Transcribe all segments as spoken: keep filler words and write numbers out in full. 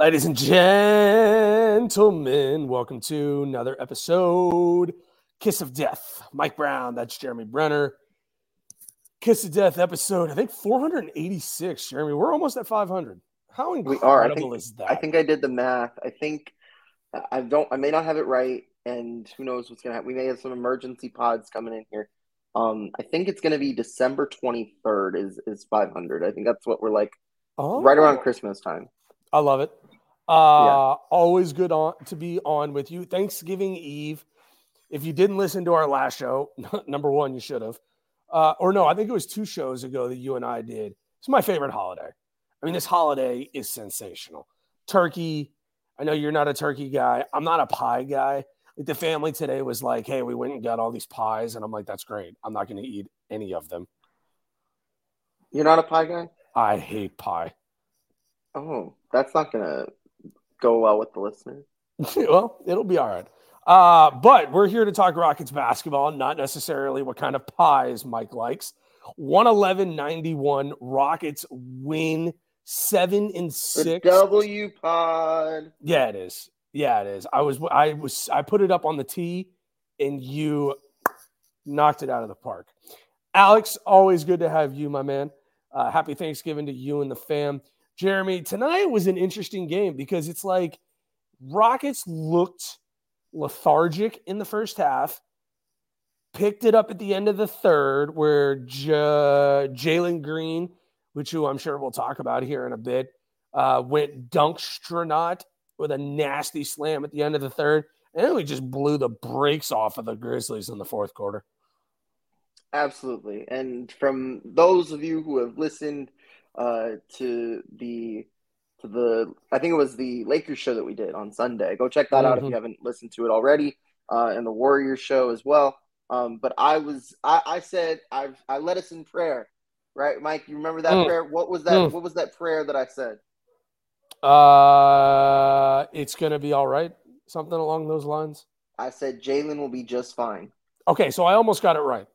Ladies and gentlemen, welcome to another episode, Kiss of Death. Mike Brown, that's Jeremy Brener. Kiss of Death episode, I think four eighty-six, Jeremy. We're almost at five hundred. How incredible we are. I think, is that? I think I did the math. I think I don't. I may not have it right, and who knows what's going to happen. We may have some emergency pods coming in here. Um, I think it's going to be December twenty-third is, is five hundred. I think that's what we're like oh. right around Christmas time. I love it. Uh, yeah. Always good on, to be on with you. Thanksgiving Eve. If you didn't listen to our last show, number one, you should have. Uh, or no, I think it was two shows ago that you and I did. It's my favorite holiday. I mean, this holiday is sensational. Turkey. I know you're not a turkey guy. I'm not a pie guy. Like the family today was like, hey, we went and got all these pies. And I'm like, that's great. I'm not going to eat any of them. You're not a pie guy? I hate pie. Oh, that's not going to go well with the listeners. Well, it'll be all right. Uh, but we're here to talk Rockets basketball, not necessarily what kind of pies Mike likes. one eleven ninety-one, Rockets win seven and six. The W pod. Yeah, it is. Yeah, it is. I was, I was, I put it up on the tee and you knocked it out of the park. Alex, always good to have you, my man. Uh, happy Thanksgiving to you and the fam. Jeremy, tonight was an interesting game because it's like Rockets looked lethargic in the first half, picked it up at the end of the third where J- Jalen Green, which who I'm sure we'll talk about here in a bit, uh, went dunkstronaut with a nasty slam at the end of the third, and then we just blew the brakes off of the Grizzlies in the fourth quarter. Absolutely, and from those of you who have listened Uh, to the to the I think it was the Lakers show that we did on Sunday. Go check that mm-hmm. out if you haven't listened to it already, uh, and the Warriors show as well. Um, but I was I, I said I've I led us in prayer, right, Mike? You remember that mm. prayer? What was that? Mm. What was that prayer that I said? Uh, it's gonna be all right. Something along those lines. I said Jalen will be just fine. Okay, so I almost got it right.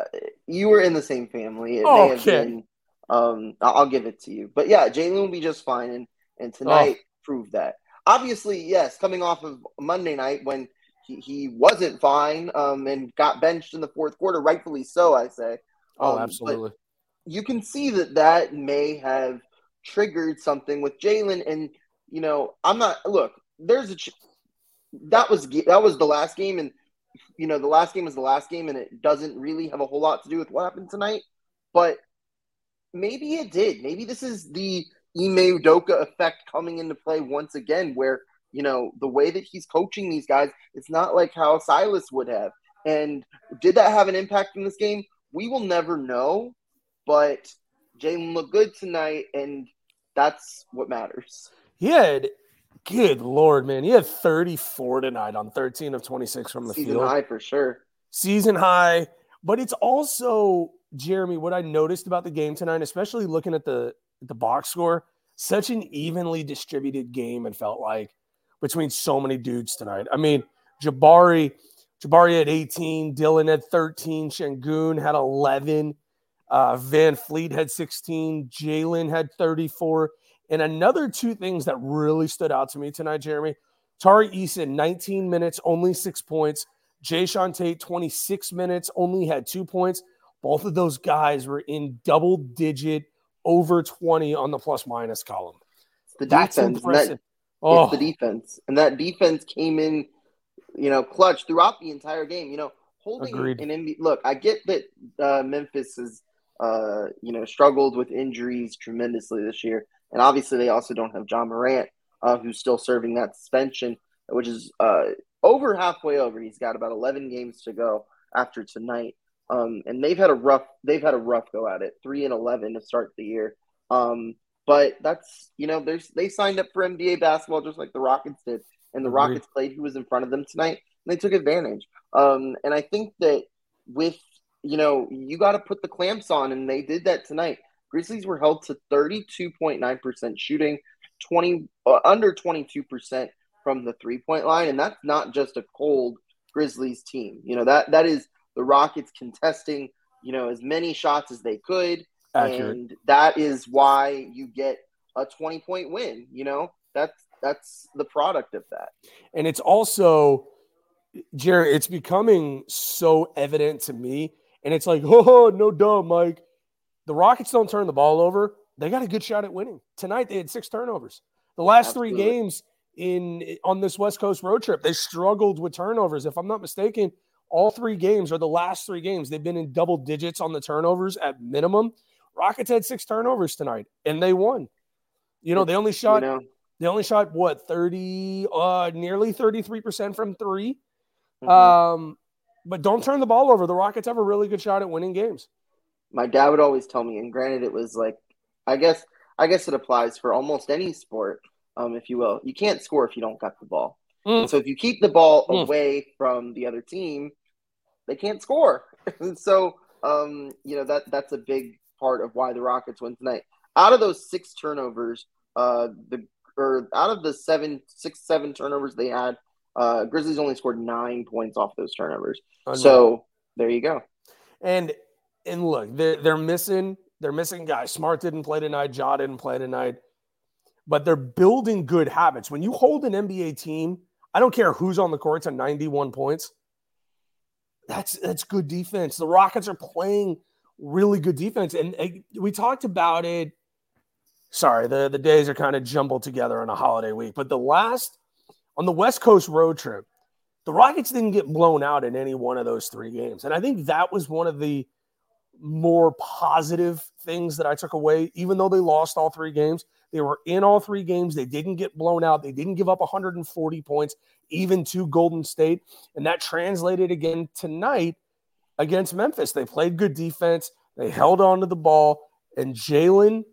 Uh, you were in the same family. It okay. may have been. Um, I'll give it to you. But, yeah, Jalen will be just fine, and, and tonight oh. proved that. Obviously, yes, coming off of Monday night when he, he wasn't fine um, and got benched in the fourth quarter, rightfully so, I say. Oh, um, absolutely. You can see that that may have triggered something with Jalen. And, you know, I'm not – look, there's a ch- – that was, that was the last game, and, you know, the last game is the last game, and it doesn't really have a whole lot to do with what happened tonight. But maybe it did. Maybe this is the Ime Udoka effect coming into play once again where, you know, the way that he's coaching these guys, it's not like how Silas would have. And did that have an impact in this game? We will never know. But Jalen looked good tonight, and that's what matters. He had, good Lord, man, he had thirty-four tonight on thirteen of twenty-six from the field. Season high for sure. Season high. But it's also, Jeremy, what I noticed about the game tonight, especially looking at the, the box score, such an evenly distributed game, it felt like, between so many dudes tonight. I mean, Jabari, Jabari had eighteen, Dylan had thirteen, Şengün had eleven. Uh, VanVleet had sixteen, Jalen had thirty-four, and another two things that really stood out to me tonight, Jeremy. Tari Eason, nineteen minutes, only six points. Jason Tate, twenty-six minutes, only had two points. Both of those guys were in double-digit, over twenty on the plus-minus column. It's the That's defense. Impressive. That, oh. It's the defense, and that defense came in, you know, clutch throughout the entire game. You know, holding Agreed. an N B A. Look, I get that uh, Memphis is. Uh, you know, struggled with injuries tremendously this year. And obviously they also don't have John Morant, uh, who's still serving that suspension, which is uh, over halfway over. He's got about eleven games to go after tonight. Um, and they've had a rough they've had a rough go at it, three and eleven to start the year. Um, but that's, you know, there's they signed up for N B A basketball just like the Rockets did. And the mm-hmm. Rockets played who was in front of them tonight, and they took advantage. Um, and I think that with you know, you got to put the clamps on, and they did that tonight. Grizzlies were held to thirty-two point nine percent shooting, twenty uh, under twenty-two percent from the three-point line, and that's not just a cold Grizzlies team. You know, that that is the Rockets contesting, you know, as many shots as they could, Accurate. and that is why you get a twenty-point win. You know, that's that's the product of that. And it's also, Jerry, it's becoming so evident to me. And it's like, oh, no duh, Mike. The Rockets don't turn the ball over. They got a good shot at winning. Tonight, they had six turnovers. The last Absolutely. three games in on this West Coast road trip, they struggled with turnovers. If I'm not mistaken, all three games or the last three games, they've been in double digits on the turnovers at minimum. Rockets had six turnovers tonight, and they won. You know, they only shot, you know. they only shot what, thirty, uh, nearly thirty-three percent from three. Mm-hmm. Um, But don't turn the ball over. The Rockets have a really good shot at winning games. My dad would always tell me, and granted it was like, I guess I guess it applies for almost any sport, um, if you will. You can't score if you don't got the ball. Mm. And so if you keep the ball mm. away from the other team, they can't score. And so, um, you know, that that's a big part of why the Rockets won tonight. Out of those six turnovers, uh, the or out of the seven, six, seven turnovers they had, Uh, Grizzlies only scored nine points off those turnovers. Unreal. So there you go. And and look, they're, they're missing they're missing guys. Smart didn't play tonight. Ja didn't play tonight. But they're building good habits. When you hold an N B A team, I don't care who's on the court, to ninety-one points. That's that's good defense. The Rockets are playing really good defense. And uh, we talked about it. Sorry, the, the days are kind of jumbled together on a holiday week. But the last... On the West Coast road trip, the Rockets didn't get blown out in any one of those three games. And I think that was one of the more positive things that I took away. Even though they lost all three games, they were in all three games. They didn't get blown out. They didn't give up one hundred forty points, even to Golden State. And that translated again tonight against Memphis. They played good defense. They held on to the ball. And Jalen...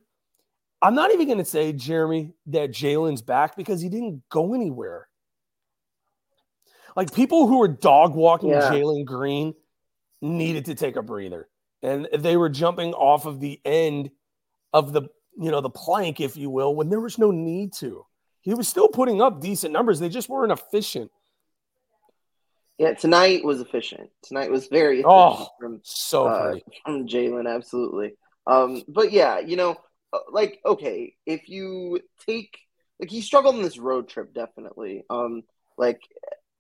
I'm not even going to say, Jeremy, that Jalen's back because he didn't go anywhere. Like, people who were dog-walking yeah. Jalen Green needed to take a breather. And they were jumping off of the end of the, you know, the plank, if you will, when there was no need to. He was still putting up decent numbers. They just weren't efficient. Yeah, tonight was efficient. Tonight was very efficient oh, from so uh, from Jalen, absolutely. Um, but yeah, you know, like okay, if you take like he struggled in this road trip definitely. Um, like,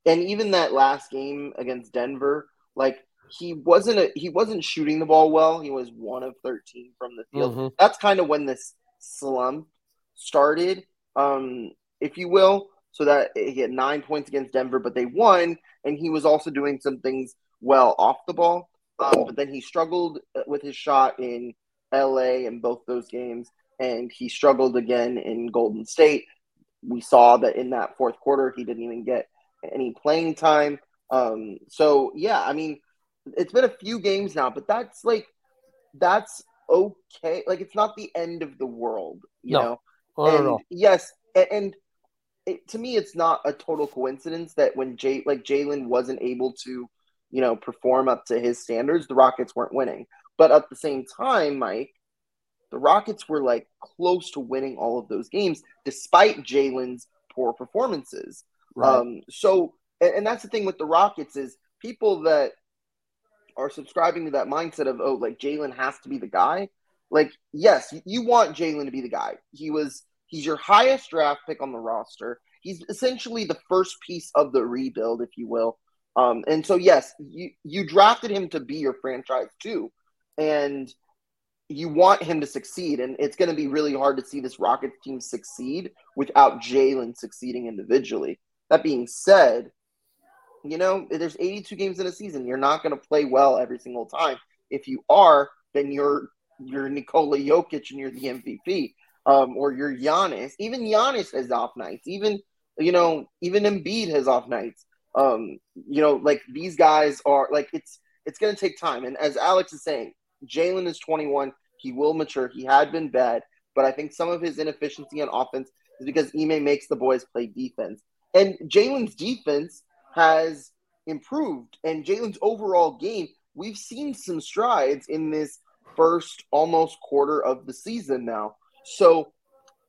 and even that last game against Denver, like he wasn't a, he wasn't shooting the ball well. He was one of thirteen from the field. Mm-hmm. That's kind of when this slump started, um, if you will. So that he had nine points against Denver, but they won, and he was also doing some things well off the ball. Um, but then he struggled with his shot in L A in both those games, and he struggled again in Golden State. We saw that in that fourth quarter, he didn't even get any playing time. Um, so, yeah, I mean, it's been a few games now, but that's, like, that's okay. Like, it's not the end of the world, you no. know? Oh, and, no. yes, and, and it, to me, it's not a total coincidence that when Jay, like Jalen wasn't able to, you know, perform up to his standards, the Rockets weren't winning. But at the same time, Mike, the Rockets were, like, close to winning all of those games despite Jalen's poor performances. Right. Um, so, and, and that's the thing with the Rockets is people that are subscribing to that mindset of, oh, like, Jalen has to be the guy. Like, yes, you, you want Jalen to be the guy. He was... He's your highest draft pick on the roster. He's essentially the first piece of the rebuild, if you will. Um, and so, yes, you, you drafted him to be your franchise too. And you want him to succeed. And it's going to be really hard to see this Rockets team succeed without Jalen succeeding individually. That being said, you know, there's eighty-two games in a season. You're not going to play well every single time. If you are, then you're, you're Nikola Jokic and you're the M V P. Um, or your Giannis, even Giannis has off nights. Even, you know, even Embiid has off nights. Um, you know, like these guys are like, it's, it's going to take time. And as Alex is saying, Jalen is twenty-one. He will mature. He had been bad, but I think some of his inefficiency on offense is because Ime makes the boys play defense, and Jalen's defense has improved, and Jalen's overall game. We've seen some strides in this first almost quarter of the season now. So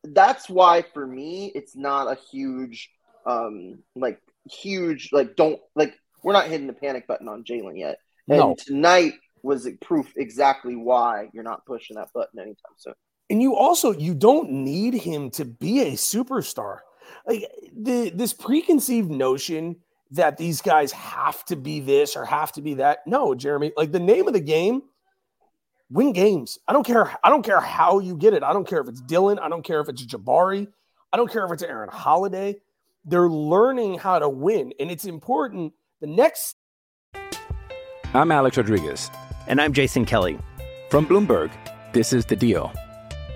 that's why for me, it's not a huge, um, like huge, like don't like we're not hitting the panic button on Jalen yet. And no. Tonight was proof exactly why you're not pushing that button anytime soon. And you also, you don't need him to be a superstar. Like the, this preconceived notion that these guys have to be this or have to be that. No, Jeremy, like the name of the game, win games. I don't care. I don't care how you get it. I don't care if it's Dylan. I don't care if it's Jabari. I don't care if it's Aaron Holiday. They're learning how to win, and it's important. The next. I'm Alex Rodriguez. And I'm Jason Kelly. From Bloomberg, this is The Deal.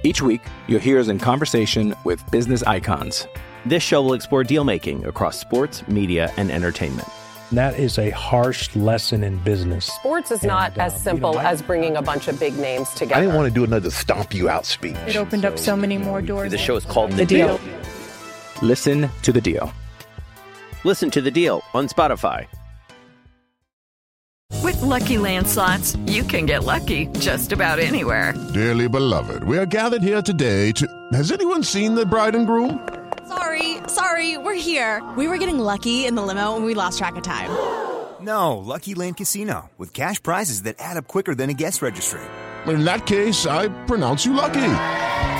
Each week, you'll hear us in conversation with business icons. This show will explore deal-making across sports, media, and entertainment. That is a harsh lesson in business. Sports is and, not as uh, simple you know, I, as bringing a bunch of big names together. I didn't want to do another stomp you out speech. It opened so, up so many more doors. The show is called The, the deal. deal. Listen to The Deal. Listen to The Deal on Spotify. With Lucky Land Slots, you can get lucky just about anywhere. Dearly beloved, we are gathered here today to... Has anyone seen the bride and groom? Sorry, sorry, we're here. We were getting lucky in the limo and we lost track of time. No, Lucky Land Casino, with cash prizes that add up quicker than a guest registry. In that case, I pronounce you lucky.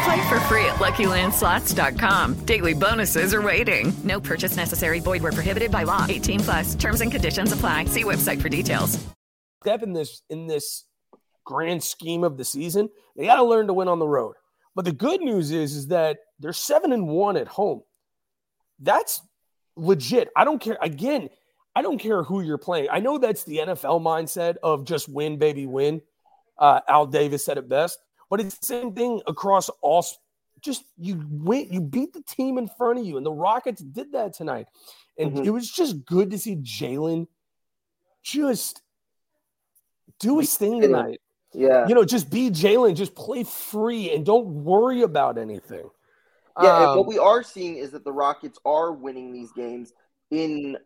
Play for free at Lucky Land Slots dot com. Daily bonuses are waiting. No purchase necessary. Void where prohibited by law. eighteen plus. Terms and conditions apply. See website for details. Step in this, in this grand scheme of the season, they got to learn to win on the road. But the good news is, is that they're seven and one at home. That's legit. I don't care. Again, I don't care who you're playing. I know that's the N F L mindset of just win, baby, win. Uh, Al Davis said it best. But it's the same thing across all. Just you win. You beat the team in front of you, and the Rockets did that tonight. And mm-hmm. It was just good to see Jalen just do his thing tonight. Yeah, you know, just be Jalen, just play free and don't worry about anything. Yeah, um, and what we are seeing is that the Rockets are winning these games in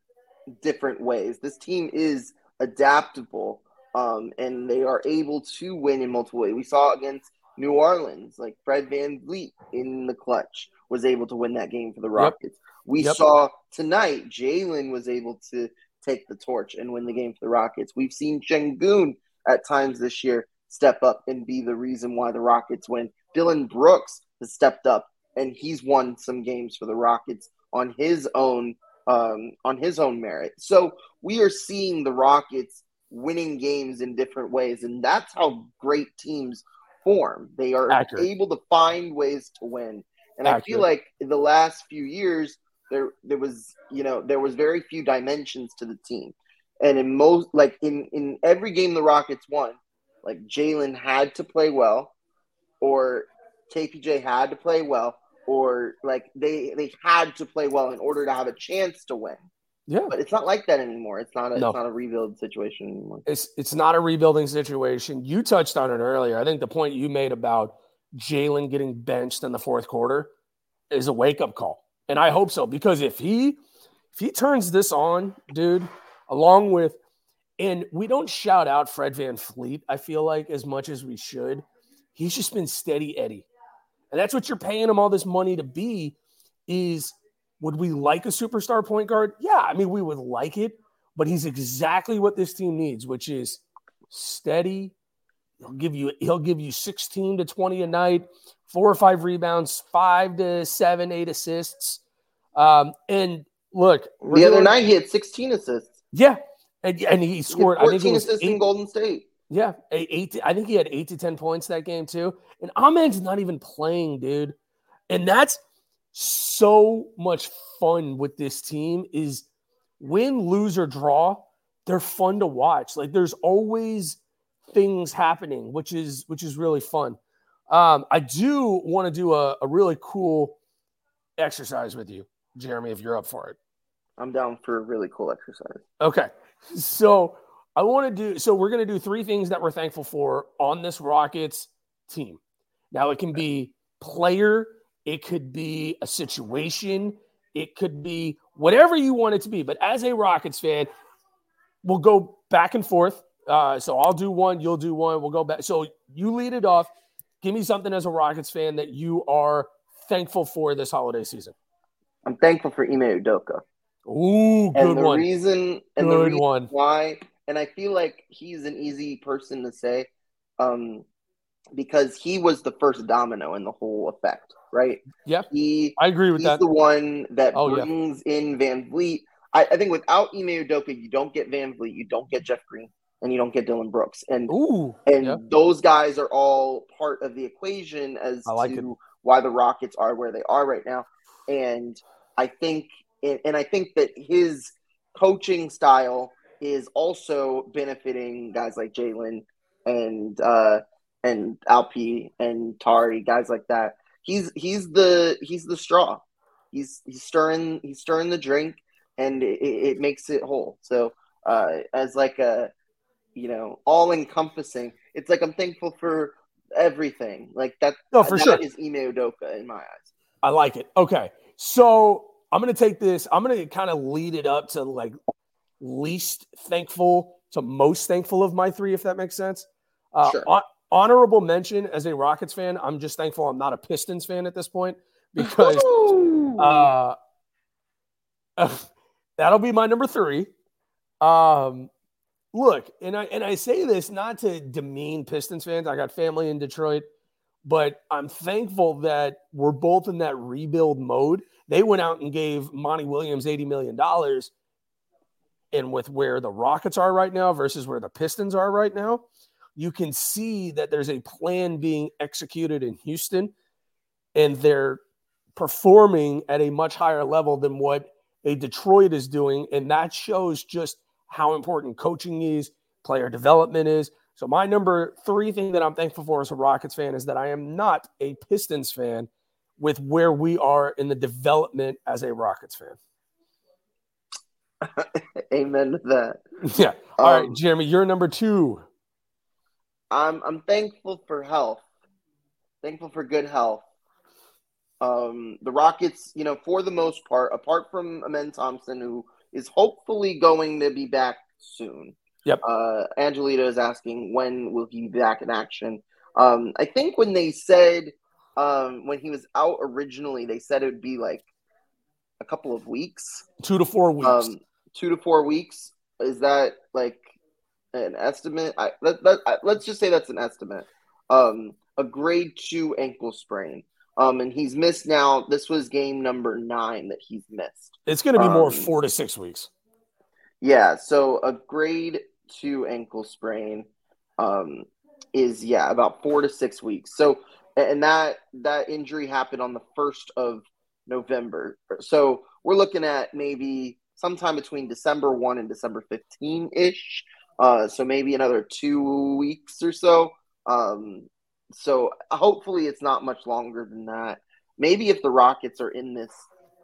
different ways. This team is adaptable, um, and they are able to win in multiple ways. We saw against New Orleans, like Fred VanVleet in the clutch was able to win that game for the Rockets. Yep. We yep. saw tonight Jalen was able to take the torch and win the game for the Rockets. We've seen Şengün at times this year step up and be the reason why the Rockets win. Dylan Brooks has stepped up, and he's won some games for the Rockets on his own um, on his own merit. So we are seeing the Rockets winning games in different ways, and that's how great teams form. They are Accurate. able to find ways to win. And Accurate. I feel like in the last few years, there there was you know there was very few dimensions to the team. And in most like in, in every game the Rockets won, like Jalen had to play well, or K P J had to play well, or like they they had to play well in order to have a chance to win. Yeah, but it's not like that anymore. It's not a no. it's not a rebuild situation anymore. It's it's not a rebuilding situation. You touched on it earlier. I think the point you made about Jalen getting benched in the fourth quarter is a wake up call, and I hope so, because if he if he turns this on, dude, along with and we don't shout out Fred VanVleet, I feel like, as much as we should. He's just been steady Eddie. And that's what you're paying him all this money to be. Is would we like a superstar point guard? Yeah, I mean, we would like it, but he's exactly what this team needs, which is steady. He'll give you he'll give you sixteen to twenty a night, four or five rebounds, five to seven, eight assists. Um, and look, the other night he had sixteen assists. Yeah, and and he scored he I think it was assists eight. in Golden State. Yeah, eight. To, I think he had eight to ten points that game too. And Amen's not even playing, dude. And that's so much fun with this team is win, lose, or draw, they're fun to watch. Like there's always things happening, which is which is really fun. Um, I do want to do a, a really cool exercise with you, Jeremy, if you're up for it. I'm down for a really cool exercise. Okay, so. I want to do – so we're going to do three things that we're thankful for on this Rockets team. Now, it can be player. It could be a situation. It could be whatever you want it to be. But as a Rockets fan, we'll go back and forth. Uh, so I'll do one. You'll do one. We'll go back. So you lead it off. Give me something as a Rockets fan that you are thankful for this holiday season. I'm thankful for Ime Udoka. Ooh, good and the one. Reason, and good the reason one. why – And I feel like he's an easy person to say um, because he was the first domino in the whole effect, right? Yeah, he, I agree with he's that. He's the one that oh, brings yeah. in VanVleet. I, I think without Ime Udoka, you don't get VanVleet, you don't get Jeff Green, and you don't get Dylan Brooks. And Ooh, and yeah. those guys are all part of the equation as like to it. why the Rockets are where they are right now. And I think, and I think that his coaching style is also benefiting guys like Jalen and uh, and Alp and Tari, guys like that. He's he's the he's the straw. He's he's stirring he's stirring the drink, and it, it makes it whole. So uh, as like a you know all encompassing, it's like I'm thankful for everything. Like that. No, for that sure. is Ime Udoka in my eyes. I like it. Okay, so I'm gonna take this. I'm gonna kind of lead it up to like. least thankful to most thankful of my three, if that makes sense. Uh, sure. on, honorable mention as a Rockets fan, I'm just thankful I'm not a Pistons fan at this point because uh, uh, that'll be my number three. Um, look, and I and I say this not to demean Pistons fans. I got family in Detroit, but I'm thankful that we're both in that rebuild mode. They went out and gave Monty Williams eighty million dollars. And with where the Rockets are right now versus where the Pistons are right now, you can see that there's a plan being executed in Houston, and they're performing at a much higher level than what a Detroit is doing. And that shows just how important coaching is, player development is. So my number three thing that I'm thankful for as a Rockets fan is that I am not a Pistons fan with where we are in the development as a Rockets fan. Amen to that. Yeah. All um, right, Jeremy, you're number two. I'm I'm thankful for health. Thankful for good health. Um, the Rockets, you know, for the most part, apart from Amen Thompson, who is hopefully going to be back soon. Yep. Uh, Angelito is asking, when will he be back in action? Um, I think when they said um, when he was out originally, they said it would be like a couple of weeks. Two to four weeks. Um, two to four weeks. Is that like an estimate? I, that, that, I, let's just say that's an estimate. Um, a grade two ankle sprain. Um, and he's missed now. This was game number nine that he's missed. It's going to be um, more four to six weeks. Yeah. So a grade two ankle sprain um, is, yeah, about four to six weeks. So, and that, that injury happened on the first of November. So we're looking at maybe sometime between December first and December fifteenth ish. Uh, so maybe another two weeks or so. Um, So hopefully it's not much longer than that. Maybe if the Rockets are in this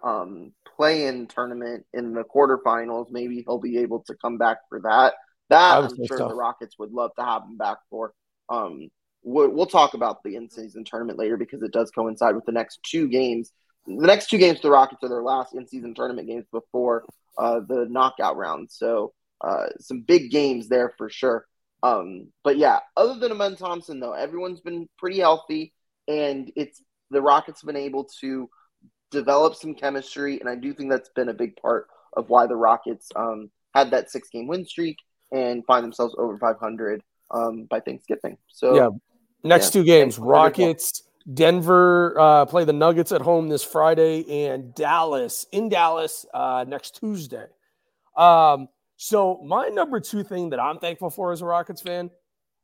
um, play-in tournament in the quarterfinals, maybe he'll be able to come back for that. That I'm sure so. The Rockets would love to have him back for. Um, we'll, we'll talk about the in-season tournament later because it does coincide with the next two games. The next two games for the Rockets are their last in-season tournament games before uh, the knockout round. So uh, some big games there for sure. Um, but yeah, other than Amen Thompson though, everyone's been pretty healthy and it's, the Rockets have been able to develop some chemistry. And I do think that's been a big part of why the Rockets, um, had that six game win streak and find themselves over five hundred, um, by Thanksgiving. So yeah, next yeah. two games, Rockets, Denver, uh, play the Nuggets at home this Friday and Dallas in Dallas, uh, next Tuesday. Um, So my number two thing that I'm thankful for as a Rockets fan,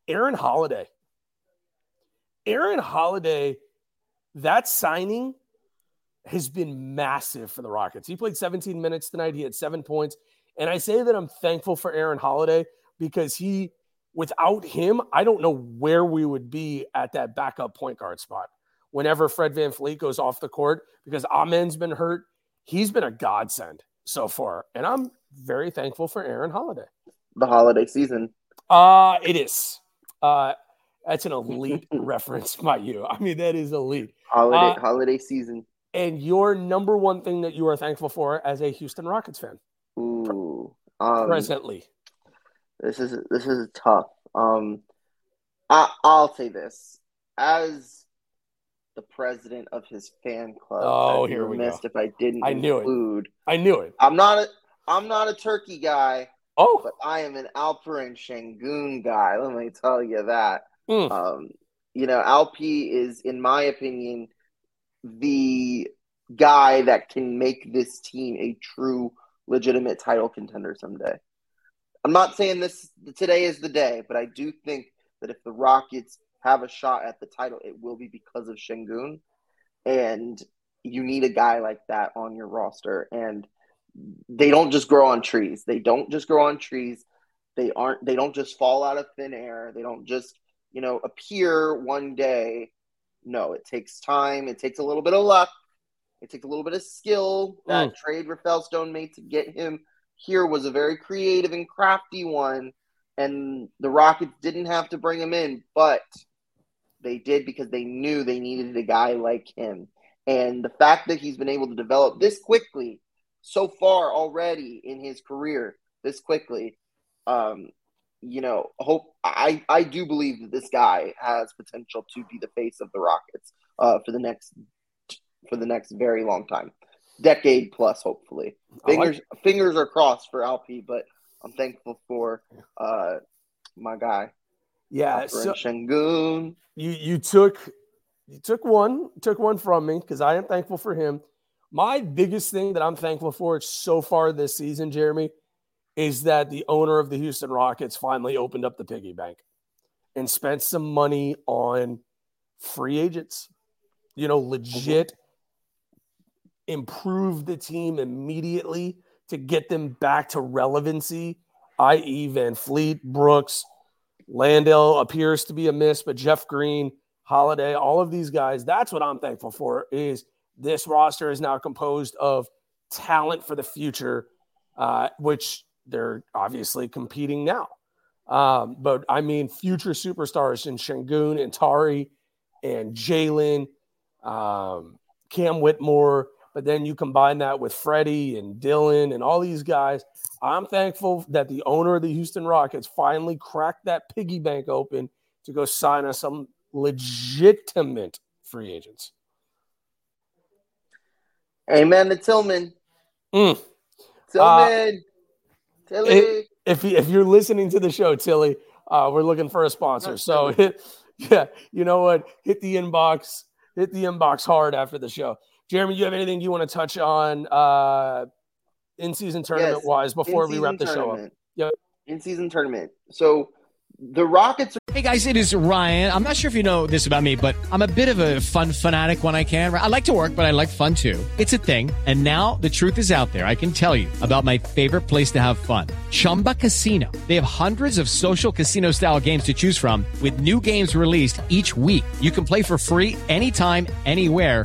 Aaron Holiday. Aaron Holiday, that signing has been massive for the Rockets. He played seventeen minutes tonight. He had seven points. And I say that I'm thankful for Aaron Holiday because he, without him, I don't know where we would be at that backup point guard spot. Whenever Fred VanVleet goes off the court, because Amen's been hurt, he's been a godsend so far. And I'm very thankful for Aaron Holiday. The holiday season. Uh, it is. Uh, that's an elite reference by you. I mean, that is elite. Holiday, uh, holiday season. And your number one thing that you are thankful for as a Houston Rockets fan? Ooh. Um, presently. This is this is tough. Um, I, I'll say this. As the president of his fan club. Oh, here we go. If I didn't I knew include, it. I knew it. I'm not... A, I'm not a turkey guy, oh, but I am an Alperin Şengün guy. Let me tell you that. Mm. Um, you know, Alp is, in my opinion, the guy that can make this team a true, legitimate title contender someday. I'm not saying this today is the day, but I do think that if the Rockets have a shot at the title, it will be because of Şengün, and you need a guy like that on your roster, and they don't just grow on trees. They don't just grow on trees. They aren't, they don't just fall out of thin air. They don't just, you know, appear one day. No, it takes time. It takes a little bit of luck. It takes a little bit of skill. Mm. That trade Rafael Stone made to get him here was a very creative and crafty one. And the Rockets didn't have to bring him in, but they did because they knew they needed a guy like him. And the fact that he's been able to develop this quickly so far already in his career this quickly, um, you know, hope I, I do believe that this guy has potential to be the face of the Rockets uh, for the next for the next very long time, decade plus, hopefully. Fingers like fingers are crossed for Alpi, but I'm thankful for uh, my guy. Yeah, so Şengün. You you took you took one took one from me because I am thankful for him. My biggest thing that I'm thankful for so far this season, Jeremy, is that the owner of the Houston Rockets finally opened up the piggy bank and spent some money on free agents. You know, legit improve the team immediately to get them back to relevancy, that is. VanVleet, Brooks, Landale appears to be a miss, but Jeff Green, Holiday, all of these guys, that's what I'm thankful for is this roster is now composed of talent for the future, uh, which they're obviously competing now. Um, but, I mean, future superstars in Şengün and Tari and Jalen, um, Cam Whitmore. But then you combine that with Freddie and Dylan and all these guys. I'm thankful that the owner of the Houston Rockets finally cracked that piggy bank open to go sign us some legitimate free agents. Amen to Tillman. Mm. Tillman. Uh, Tilly. It, if if you're listening to the show, Tilly, uh, we're looking for a sponsor. Not so, hit, yeah, you know what? Hit the inbox. Hit the inbox hard after the show. Jeremy, you have anything you want to touch on uh, in-season tournament-wise yes, before we wrap the tournament. show up? Yep. In-season tournament. So the Rockets are- Hey, guys, it is Ryan. I'm not sure if you know this about me, but I'm a bit of a fun fanatic when I can. I like to work, but I like fun, too. It's a thing, and now the truth is out there. I can tell you about my favorite place to have fun, Chumba Casino. They have hundreds of social casino-style games to choose from with new games released each week. You can play for free anytime, anywhere,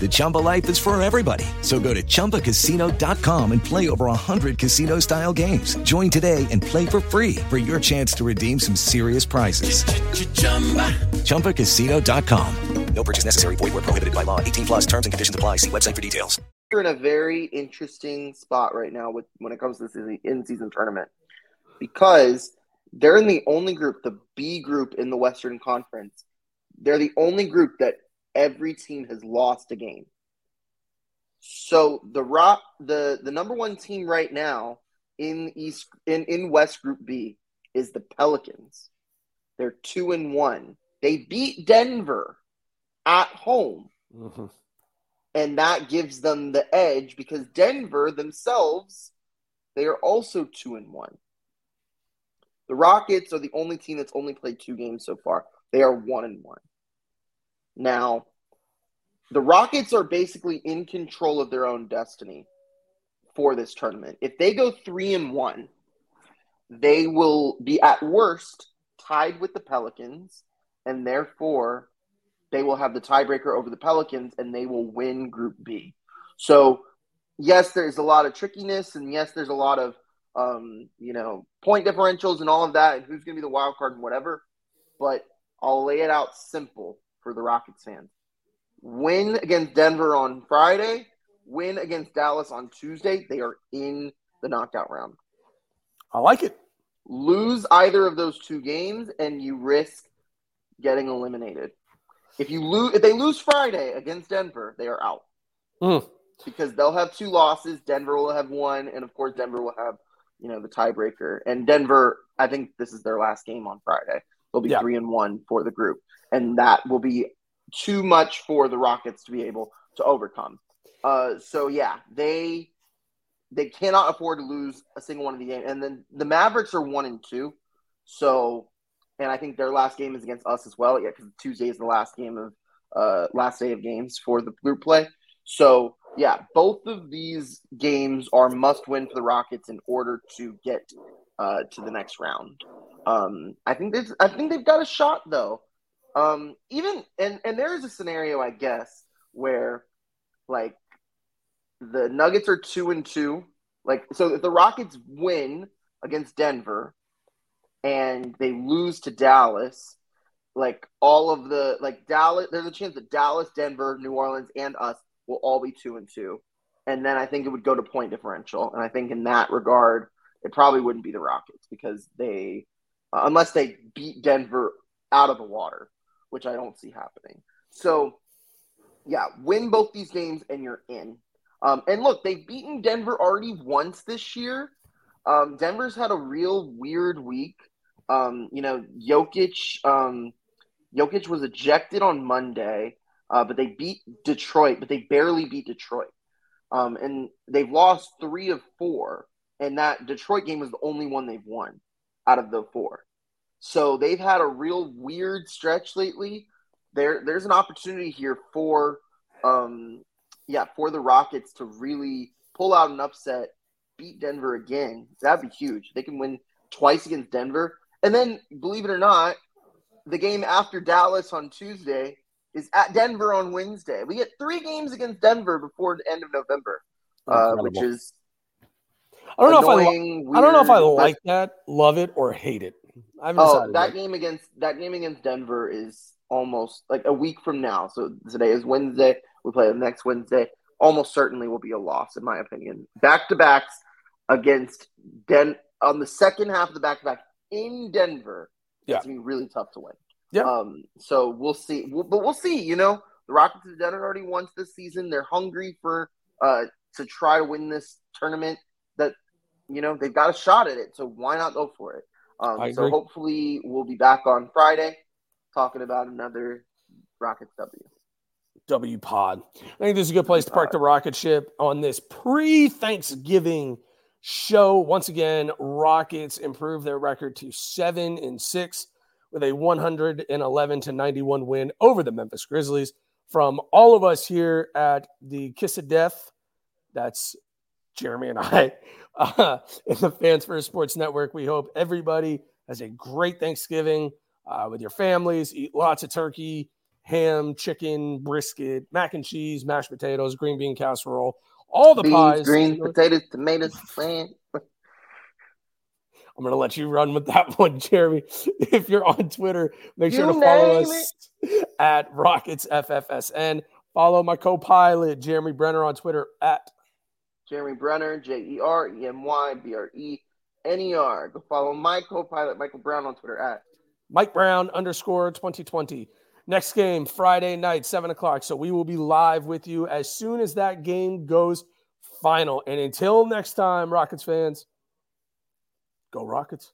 The Chumba life is for everybody. So go to Chumba Casino dot com and play over one hundred casino-style games. Join today and play for free for your chance to redeem some serious prizes. Ch-ch-chumba. Chumba Casino dot com. No purchase necessary. Void where prohibited by law. eighteen plus terms and conditions apply. See website for details. You're in a very interesting spot right now with when it comes to the in-season tournament because they're in the only group, the B group in the Western Conference. They're the only group that every team has lost a game. So the rock, the, the number one team right now in East in, in West Group B is the Pelicans. They're two and one. They beat Denver at home, mm-hmm. and that gives them the edge because Denver themselves, they are also two and one. The Rockets are the only team that's only played two games so far. They are one and one. Now, the Rockets are basically in control of their own destiny for this tournament. If they go three and one, they will be at worst tied with the Pelicans, and therefore they will have the tiebreaker over the Pelicans, and they will win Group B. So, yes, there's a lot of trickiness, and yes, there's a lot of um, you know point differentials and all of that, and who's going to be the wild card and whatever. But I'll lay it out simple. For the Rockets fans, win against Denver on Friday, win against Dallas on Tuesday. They are in the knockout round. I like it. Lose either of those two games, and you risk getting eliminated. If you lose, if they lose Friday against Denver, they are out mm. because they'll have two losses. Denver will have one, and of course, Denver will have you know the tiebreaker. And Denver, I think this is their last game on Friday. They'll be yeah. three and one for the group. And that will be too much for the Rockets to be able to overcome. Uh, so, yeah, they they cannot afford to lose a single one of the games. And then the Mavericks are one and two. So, and I think their last game is against us as well. Yeah, because Tuesday is the last game of uh, last day of games for the group play. So, yeah, both of these games are must win for the Rockets in order to get uh, to the next round. Um, I think there's I think they've got a shot though. Um, even and, and there is a scenario, I guess, where like the Nuggets are two and two. Like, so if the Rockets win against Denver and they lose to Dallas, like all of the like Dallas, there's a chance that Dallas, Denver, New Orleans, and us will all be two and two. And then I think it would go to point differential. And I think in that regard, it probably wouldn't be the Rockets because they, uh, unless they beat Denver out of the water. Which I don't see happening. So, yeah, win both these games and you're in. Um, and look, they've beaten Denver already once this year. Um, Denver's had a real weird week. Um, you know, Jokic, um, Jokic was ejected on Monday, uh, but they beat Detroit, but they barely beat Detroit. Um, and they've lost three of four, and that Detroit game was the only one they've won out of the four. So they've had a real weird stretch lately. There, there's an opportunity here for, um, yeah, for the Rockets to really pull out an upset, beat Denver again. That'd be huge. They can win twice against Denver, and then believe it or not, the game after Dallas on Tuesday is at Denver on Wednesday. We get three games against Denver before the end of November, uh, which is I don't know annoying, if I, li- I don't know if I like but- that, love it or hate it. I'm oh, that game against that game against Denver is almost like a week from now. So today is Wednesday. We play next Wednesday. Almost certainly will be a loss, in my opinion. Back-to-backs against Den on the second half of the back-to-back in Denver. Yeah. It's going to be really tough to win. Yeah. Um, so we'll see. We'll, but we'll see, you know. The Rockets have done it already once this season. They're hungry for uh, to try to win this tournament. That, you know, they've got a shot at it, so why not go for it? Um, so hopefully we'll be back on Friday talking about another Rockets W. W pod. I think this is a good place to park the rocket ship on this pre-Thanksgiving show. Once again, Rockets improve their record to seven and six with a one eleven to ninety-one win over the Memphis Grizzlies. From all of us here at the Kiss of Death, that's Jeremy and I, uh, in the Fans First Sports Network, we hope everybody has a great Thanksgiving uh, with your families. Eat lots of turkey, ham, chicken, brisket, mac and cheese, mashed potatoes, green bean casserole, all the beans, pies. Green potatoes, tomatoes, plant. I'm going to let you run with that one, Jeremy. If you're on Twitter, make you sure to follow us it. at Rockets F F S N. Follow my co-pilot, Jeremy Brener, on Twitter at Jeremy Brener, J E R E M Y B R E N E R. Go follow my co-pilot, Michael Brown, on Twitter at Mike Brown underscore twenty twenty. Next game, Friday night, seven o'clock. So we will be live with you as soon as that game goes final. And until next time, Rockets fans, go Rockets.